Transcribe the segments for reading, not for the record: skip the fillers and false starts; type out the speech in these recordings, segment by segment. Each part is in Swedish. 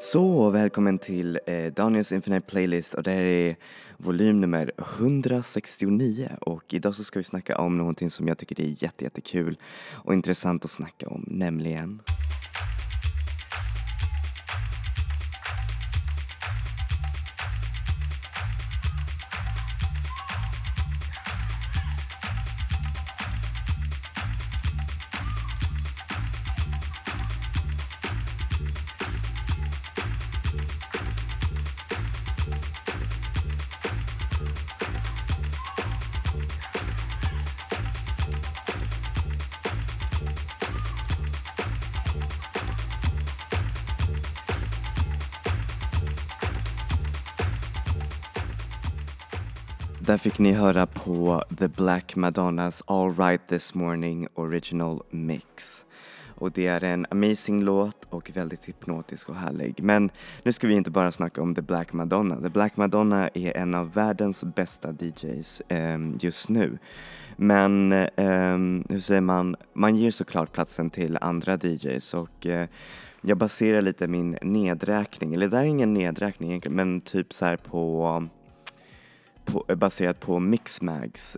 Så välkommen till Daniel's Infinite Playlist, och det här är volym nummer 169, och idag så ska vi snacka om någonting som jag tycker är jättekul och intressant att snacka om, nämligen där fick ni höra på The Black Madonnas All Right This Morning Original Mix. Och det är en amazing låt och väldigt hypnotisk och härlig. Men nu ska vi inte bara snacka om The Black Madonna. The Black Madonna är en av världens bästa DJs just nu. Men hur säger man? Man ger såklart platsen till andra DJs, och jag baserar lite min nedräkning, eller det är ingen nedräkning egentligen, men typ så här baserat på Mixmags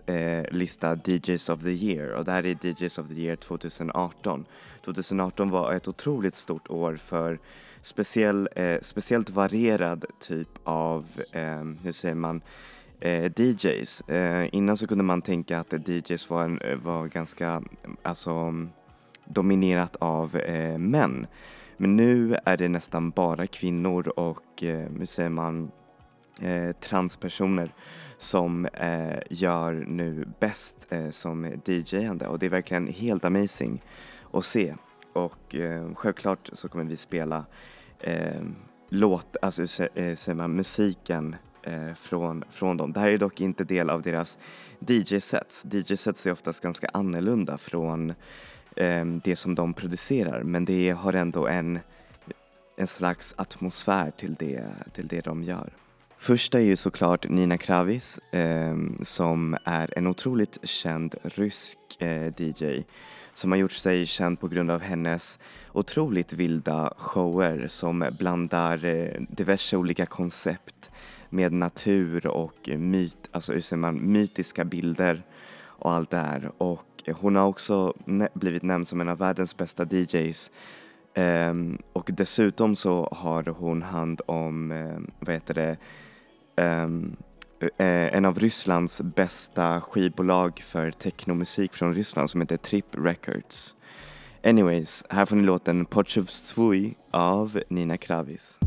lista DJs of the Year, och det här är DJs of the Year 2018. 2018 var ett otroligt stort år för speciellt varierad typ av hur säger man, DJs. Innan så kunde man tänka att DJs var ganska, alltså, dominerat av män, men nu är det nästan bara kvinnor och hur säger man, transpersoner som gör nu bäst som DJande, och det är verkligen helt amazing att se. Och självklart så kommer vi spela musiken från dem. Det här är dock inte del av deras DJ-sets. DJ-sets är oftast ganska annorlunda från det som de producerar, men det har ändå en slags atmosfär till det de gör. Första är ju såklart Nina Kraviz, som är en otroligt känd rysk DJ som har gjort sig känd på grund av hennes otroligt vilda shower som blandar diverse olika koncept med natur och mytiska bilder och allt det här. Och hon har också blivit nämnd som en av världens bästa DJs. Och dessutom så har hon hand om en av Rysslands bästa skivbolag för technomusik från Ryssland som heter Trip Records. Anyways, här får ni låten Pochuvstvui av Nina Kraviz.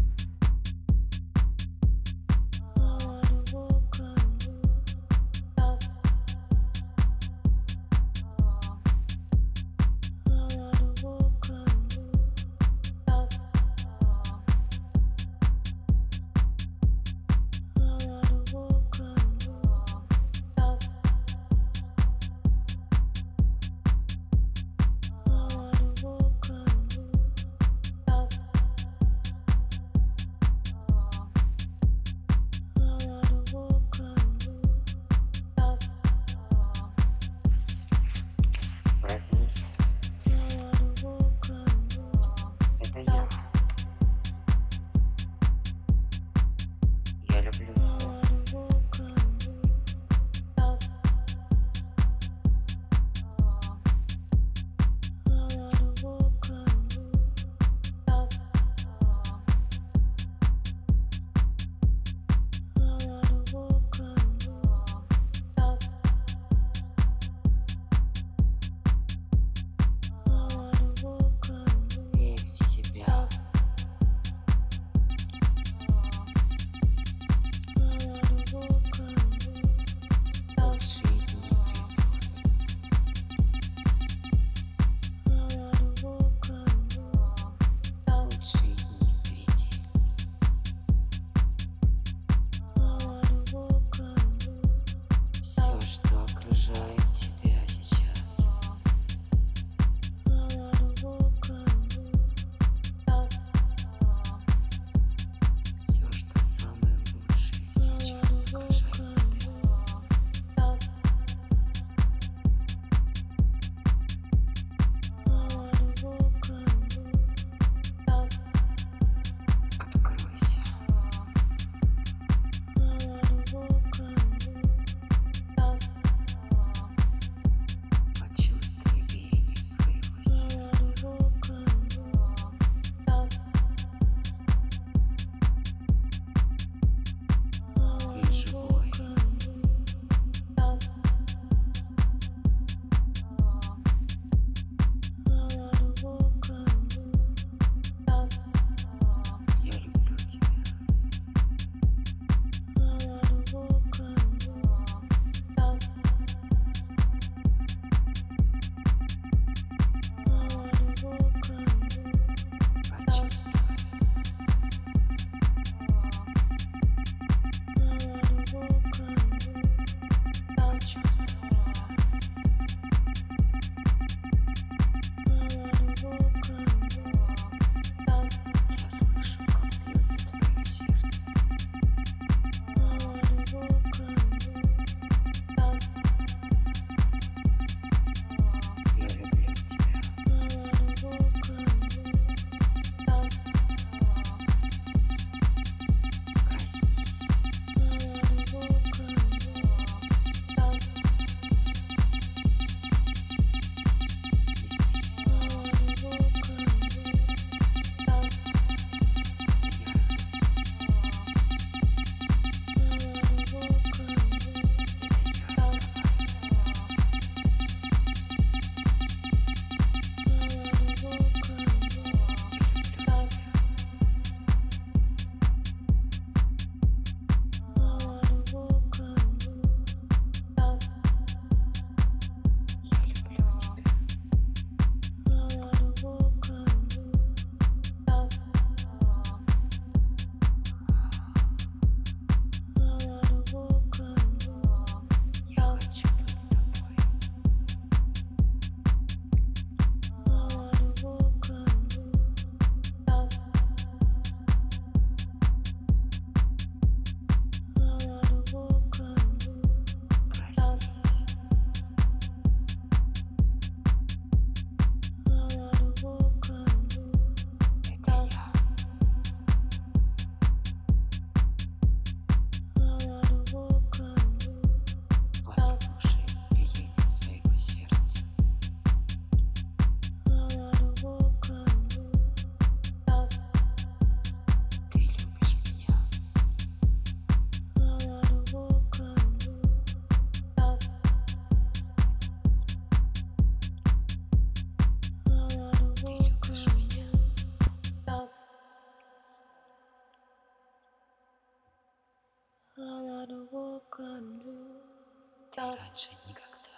раньше никогда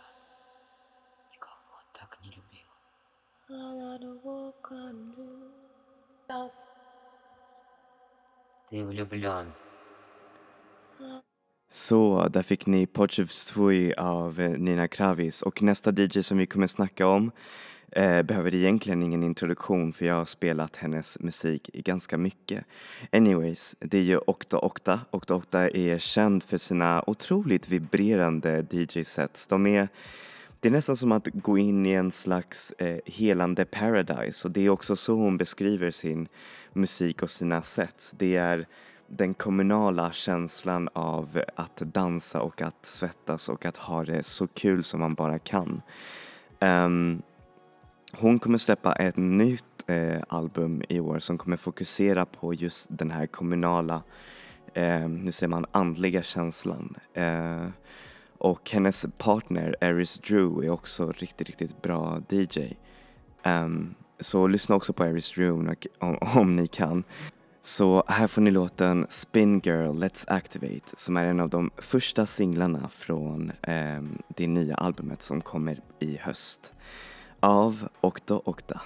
никого так не любила. Ты влюблен. Så där fick ni Pochuvstvui av Nina Kraviz. Och nästa DJ som vi kommer snacka om behöver egentligen ingen introduktion, för jag har spelat hennes musik ganska mycket. Anyways, det är ju Octo Octa. Octo Octa är känd för sina otroligt vibrerande DJ-sets. Det är nästan som att gå in i en slags helande paradise. Och det är också så hon beskriver sin musik och sina sets. Det är den kommunala känslan av att dansa och att svettas och att ha det så kul som man bara kan. Hon kommer släppa ett nytt album i år som kommer fokusera på just den här kommunala, nu säger man andliga känslan. Och hennes partner Aries Drew är också riktigt, riktigt bra DJ. Så lyssna också på Aries Drew om ni kan. Så här får ni låten Spin Girl Lets Activate, som är en av de första singlarna från det nya albumet som kommer i höst av Octo Octa.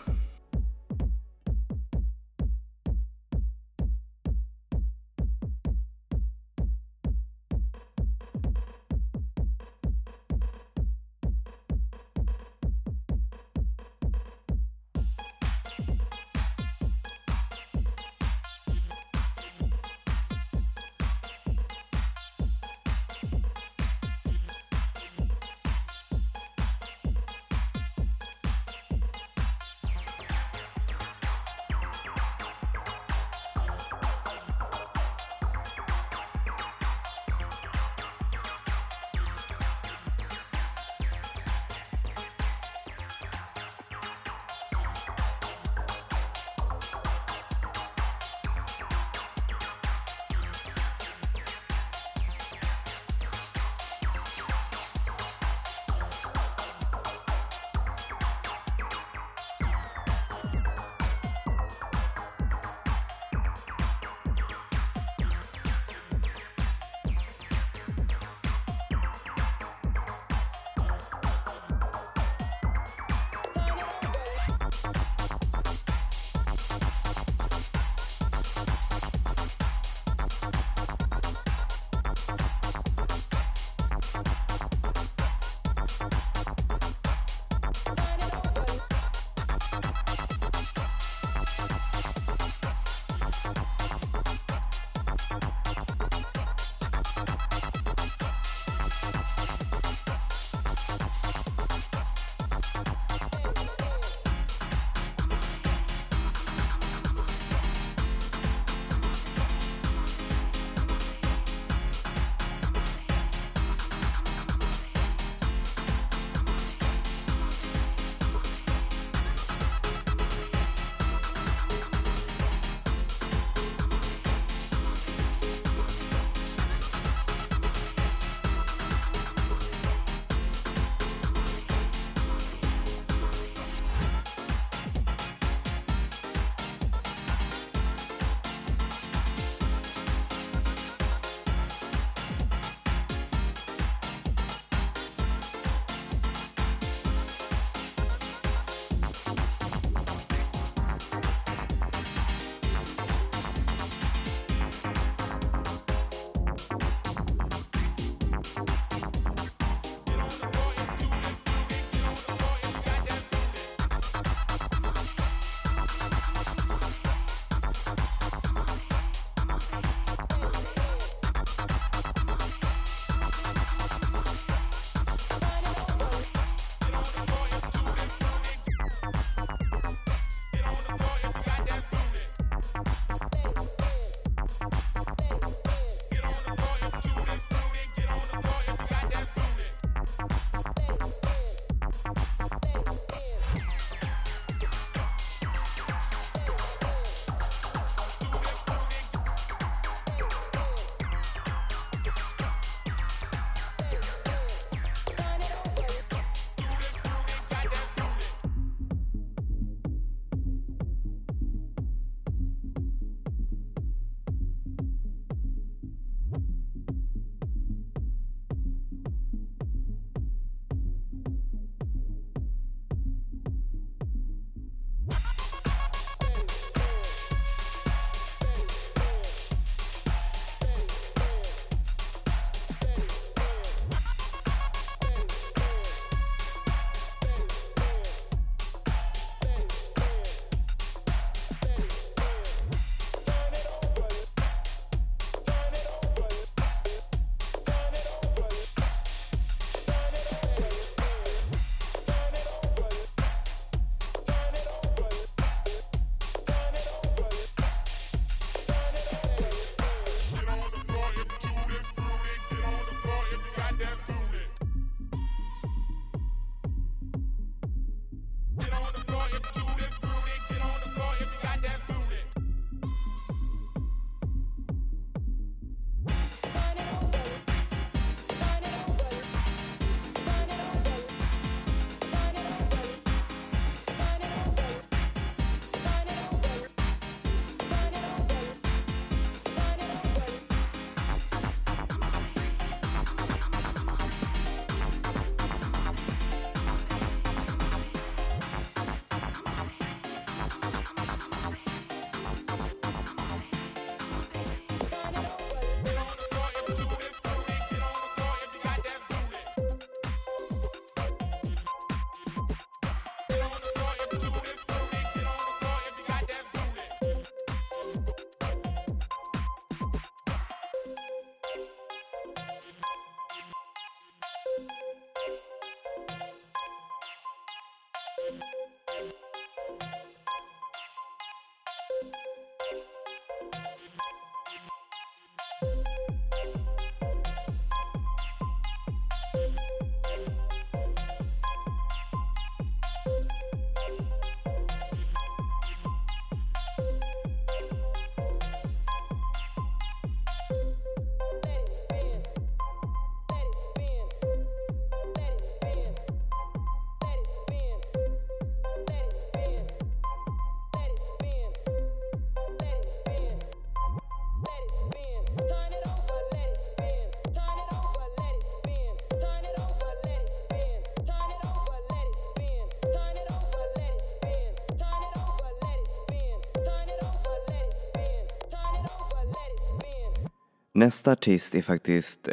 Nästa artist är faktiskt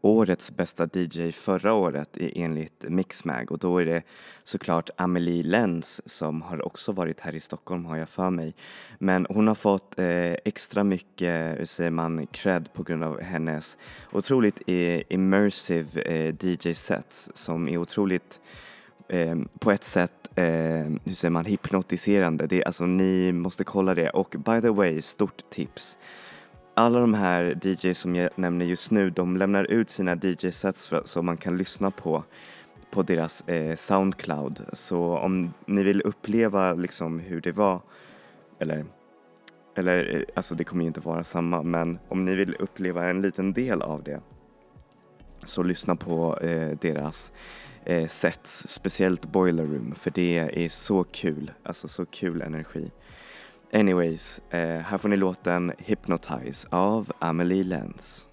årets bästa DJ förra året enligt Mixmag, och då är det såklart Amelie Lens, som har också varit här i Stockholm, har jag för mig. Men hon har fått extra mycket, hur säger man, cred på grund av hennes otroligt immersive DJ-sets som är otroligt på ett sätt, hur säger man, hypnotiserande. Det är, alltså, ni måste kolla det. Och by the way, stort tips. Alla de här DJs som jag nämner just nu, de lämnar ut sina DJ-sets så man kan lyssna på deras Soundcloud. Så om ni vill uppleva liksom hur det var, eller alltså det kommer ju inte vara samma, men om ni vill uppleva en liten del av det, så lyssna på deras sets, speciellt Boiler Room, för det är så kul, alltså så kul energi. Anyways, här får ni låten Hypnotized av Amelie Lens.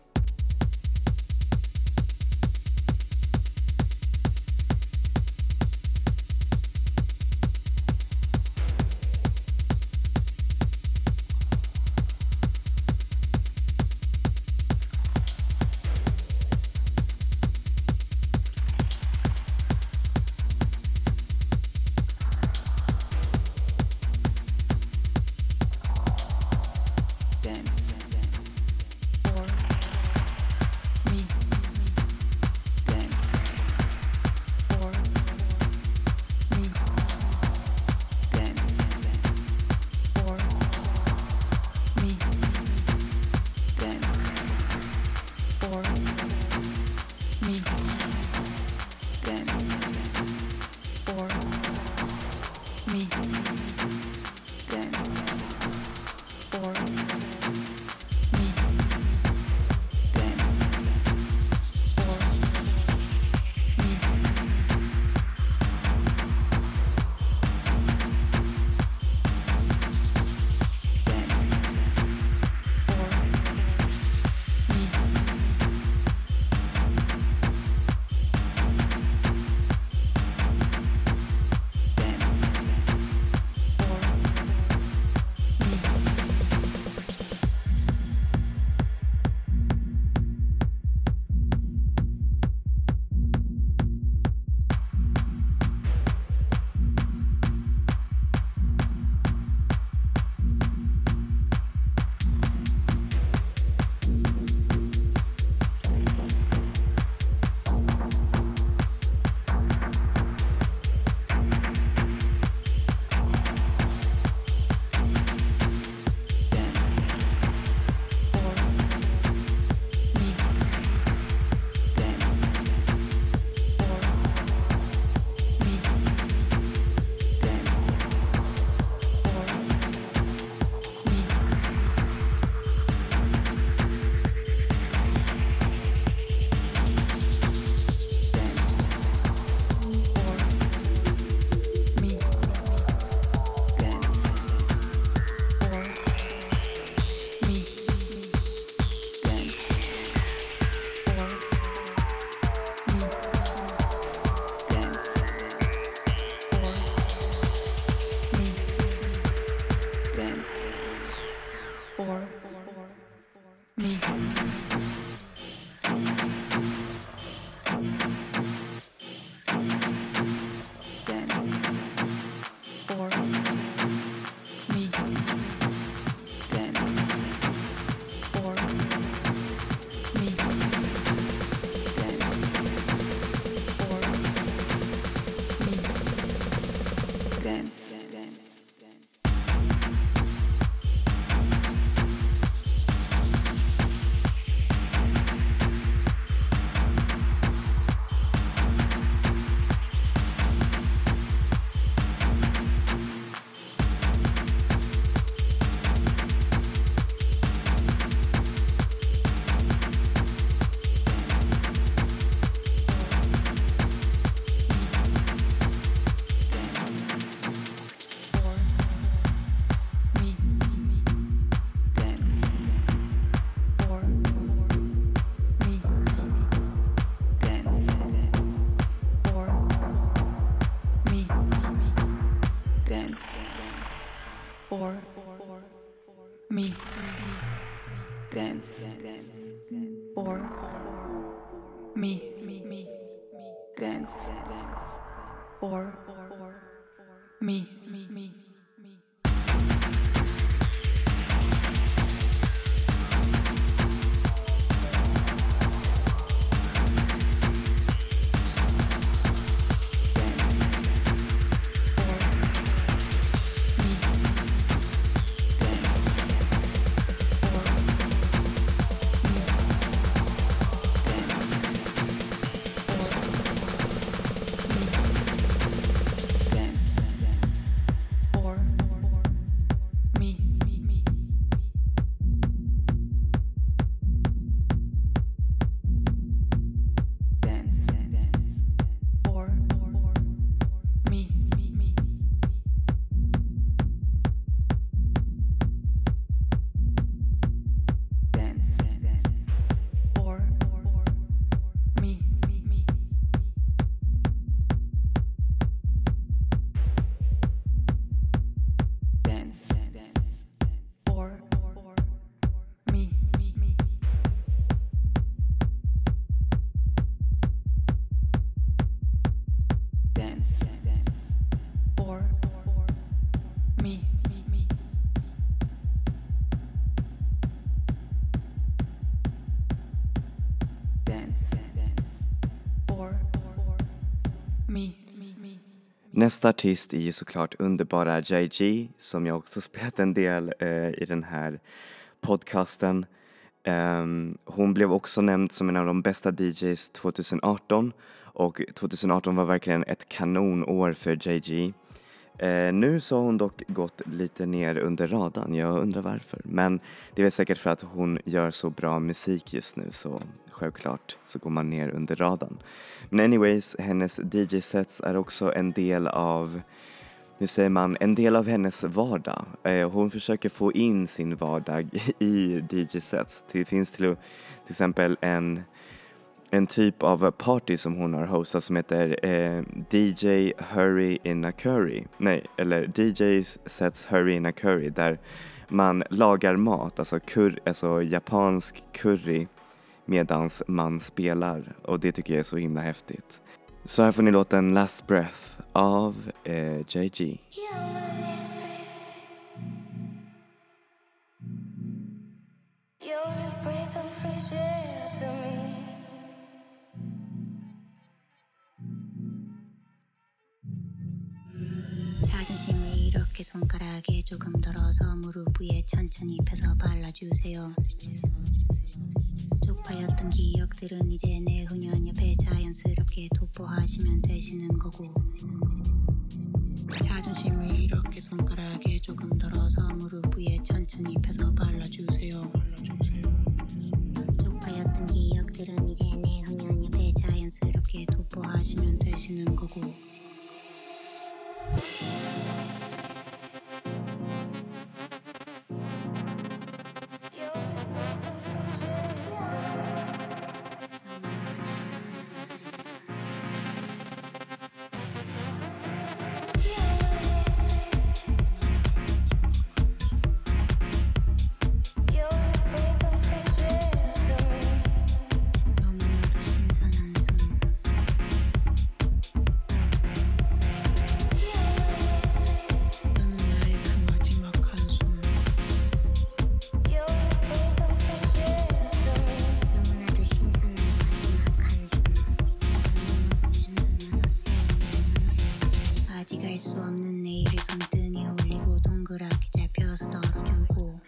Nästa artist är ju såklart underbara JG, som jag också spelat en del i den här podcasten. Hon blev också nämnd som en av de bästa DJs 2018, och 2018 var verkligen ett kanonår för JG. Nu så har hon dock gått lite ner under radarn, jag undrar varför. Men det är säkert för att hon gör så bra musik just nu, så självklart så går man ner under radarn. Men anyways, hennes DJ-sets är också en del av, nu säger man, en del av hennes vardag. Hon försöker få in sin vardag i DJ-sets. Det finns till exempel en typ av party som hon har hostat som heter DJ Hurry in a Curry. Nej, eller DJs sets Hurry in a Curry, där man lagar mat, alltså japansk curry, medans man spelar. Och det tycker jag är så himla häftigt. Så här får ni låten Last Breath av JG. 자존심을 이렇게 손가락에 조금 덜어서 무릎 위에 천천히 펴서 발라주세요. 쪽팔렸던 기억들은 이제 내 후년 옆에 자연스럽게 도포하시면 되시는 거고. 자존심을 이렇게 손가락에 조금 덜어서 무릎 위에 천천히 펴서 발라주세요. 쪽팔렸던 기억들은 이제 내 후년 옆에 자연스럽게 도포하시면 되시는 거고. 위를 손등에 올리고 동그랗게 잘 펴서 덜어주고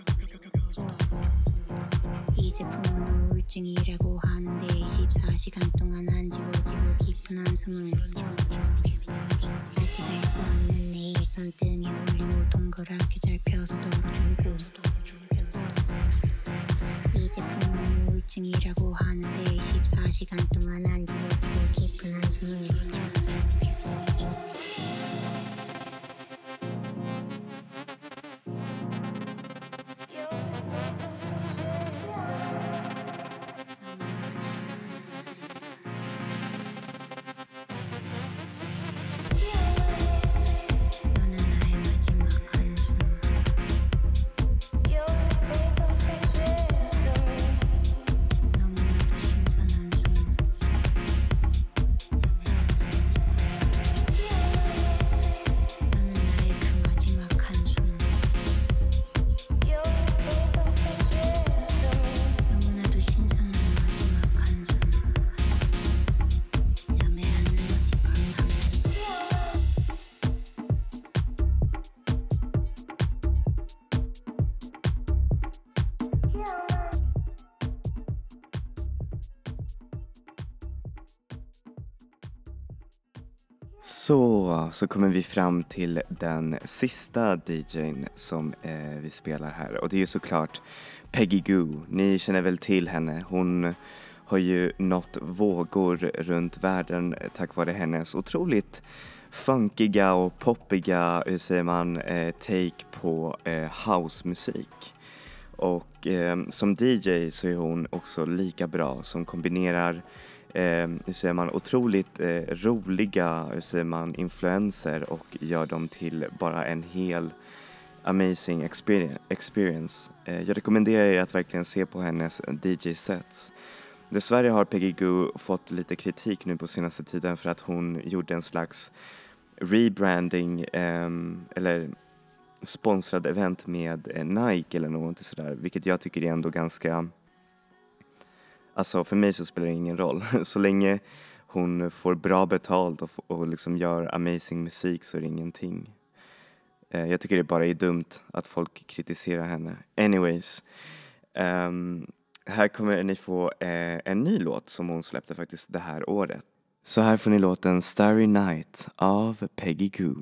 이 제품은 우울증이라고 하는데 24시간 동안 안 지워지고 깊은 한숨을 아직 알 수 없는 내일 손등에 올리고 동그랗게 잘 펴서 덜어주고 이 제품은 우울증이라고 하는데 24시간 동안 안 지워지고 깊은 한숨을 Så kommer vi fram till den sista DJn som vi spelar här. Och det är ju såklart Peggy Gou. Ni känner väl till henne. Hon har ju nått vågor runt världen tack vare hennes otroligt funkiga och poppiga, hur säger man, take på housemusik. Och som DJ så är hon också lika bra som kombinerar hur säger man, otroligt roliga, hur säger man, influenser och gör dem till bara en hel amazing experience. Jag rekommenderar er att verkligen se på hennes DJ-sets. Dessvärre har Peggy Gou fått lite kritik nu på senaste tiden för att hon gjorde en slags rebranding eller sponsrad event med Nike eller något sådär, vilket jag tycker är ändå ganska... Alltså för mig så spelar det ingen roll. Så länge hon får bra betalt och liksom gör amazing musik så är det ingenting. Jag tycker det bara är dumt att folk kritiserar henne. Anyways. Här kommer ni få en ny låt som hon släppte faktiskt det här året. Så här får ni låten Starry Night av Peggy Gou.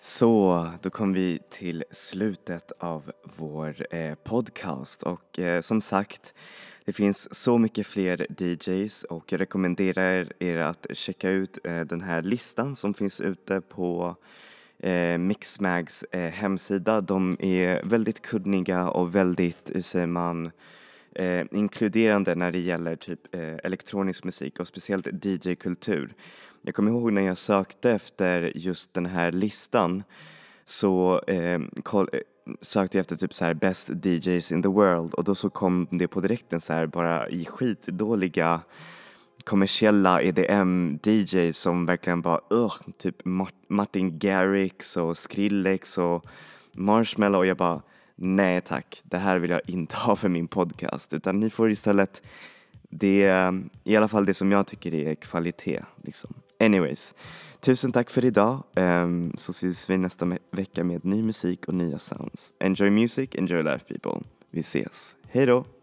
Så, då kom vi till slutet av vår podcast och som sagt, det finns så mycket fler DJs och jag rekommenderar er att checka ut den här listan som finns ute på Mixmags hemsida. De är väldigt kunniga och väldigt, hur säger man, inkluderande när det gäller typ elektronisk musik och speciellt DJ-kultur. Jag kommer ihåg när jag sökte efter just den här listan så sökte jag efter typ så här best DJs in the world och då så kom det på direkten så här bara i skitdåliga kommersiella EDM-DJs som verkligen bara typ Martin Garrix och Skrillex och Marshmello och jag bara nej tack, det här vill jag inte ha för min podcast. Utan ni får istället det, i alla fall det som jag tycker är kvalitet liksom. Anyways, tusen tack för idag. Så ses vi nästa vecka med ny musik och nya sounds. Enjoy music, enjoy life people. Vi ses, hej då!